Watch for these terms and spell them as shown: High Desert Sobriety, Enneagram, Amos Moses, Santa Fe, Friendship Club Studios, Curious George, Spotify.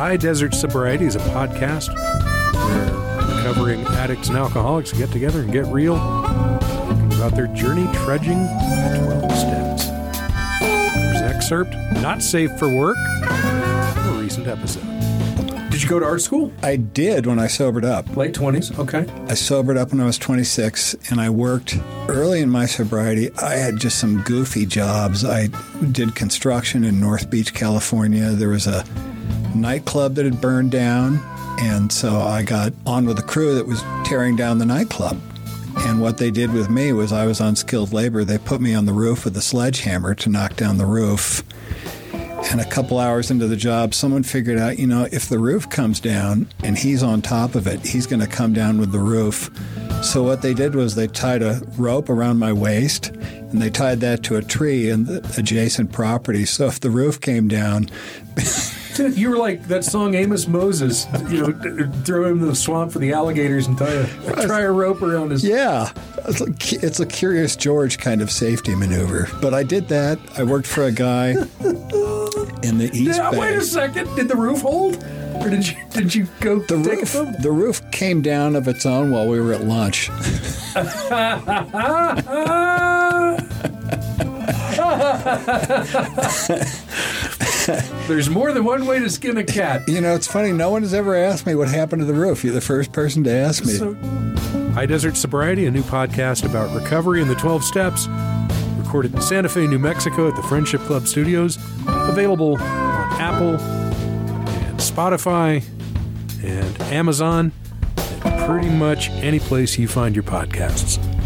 High Desert Sobriety is a podcast where recovering addicts and alcoholics get together and get real, talking about their journey trudging the 12 steps. Here's an excerpt, Not Safe for Work, from a recent episode. Did you go to art school? I did when I sobered up. Late 20s, okay. I sobered up when I was 26, and I worked early in my sobriety. I had just some goofy jobs. I did construction in North Beach, California. There was a nightclub that had burned down, and so I got on with the crew that was tearing down the nightclub. And what they did with me was I was on skilled labor. They put me on the roof with a sledgehammer to knock down the roof. And a couple hours into the job, someone figured out, you know, if the roof comes down and he's on top of it, he's going to come down with the roof. So what they did was they tied a rope around my waist, and they tied that to a tree in the adjacent property. So if the roof came down... You were like that song Amos Moses, you know, throw him in the swamp for the alligators and tie a rope around his... Yeah. It's a Curious George kind of safety maneuver. But I did that. I worked for a guy... in the East Bay. Wait a second. Did the roof hold? Or did you go the take roof, a tumble? The roof came down of its own while we were at lunch. There's more than one way to skin a cat. You know, it's funny. No one has ever asked me what happened to the roof. You're the first person to ask me. So, High Desert Sobriety, a new podcast about recovery and the 12 steps. Recorded in Santa Fe, New Mexico at the Friendship Club Studios. Available on Apple and Spotify and Amazon and pretty much any place you find your podcasts.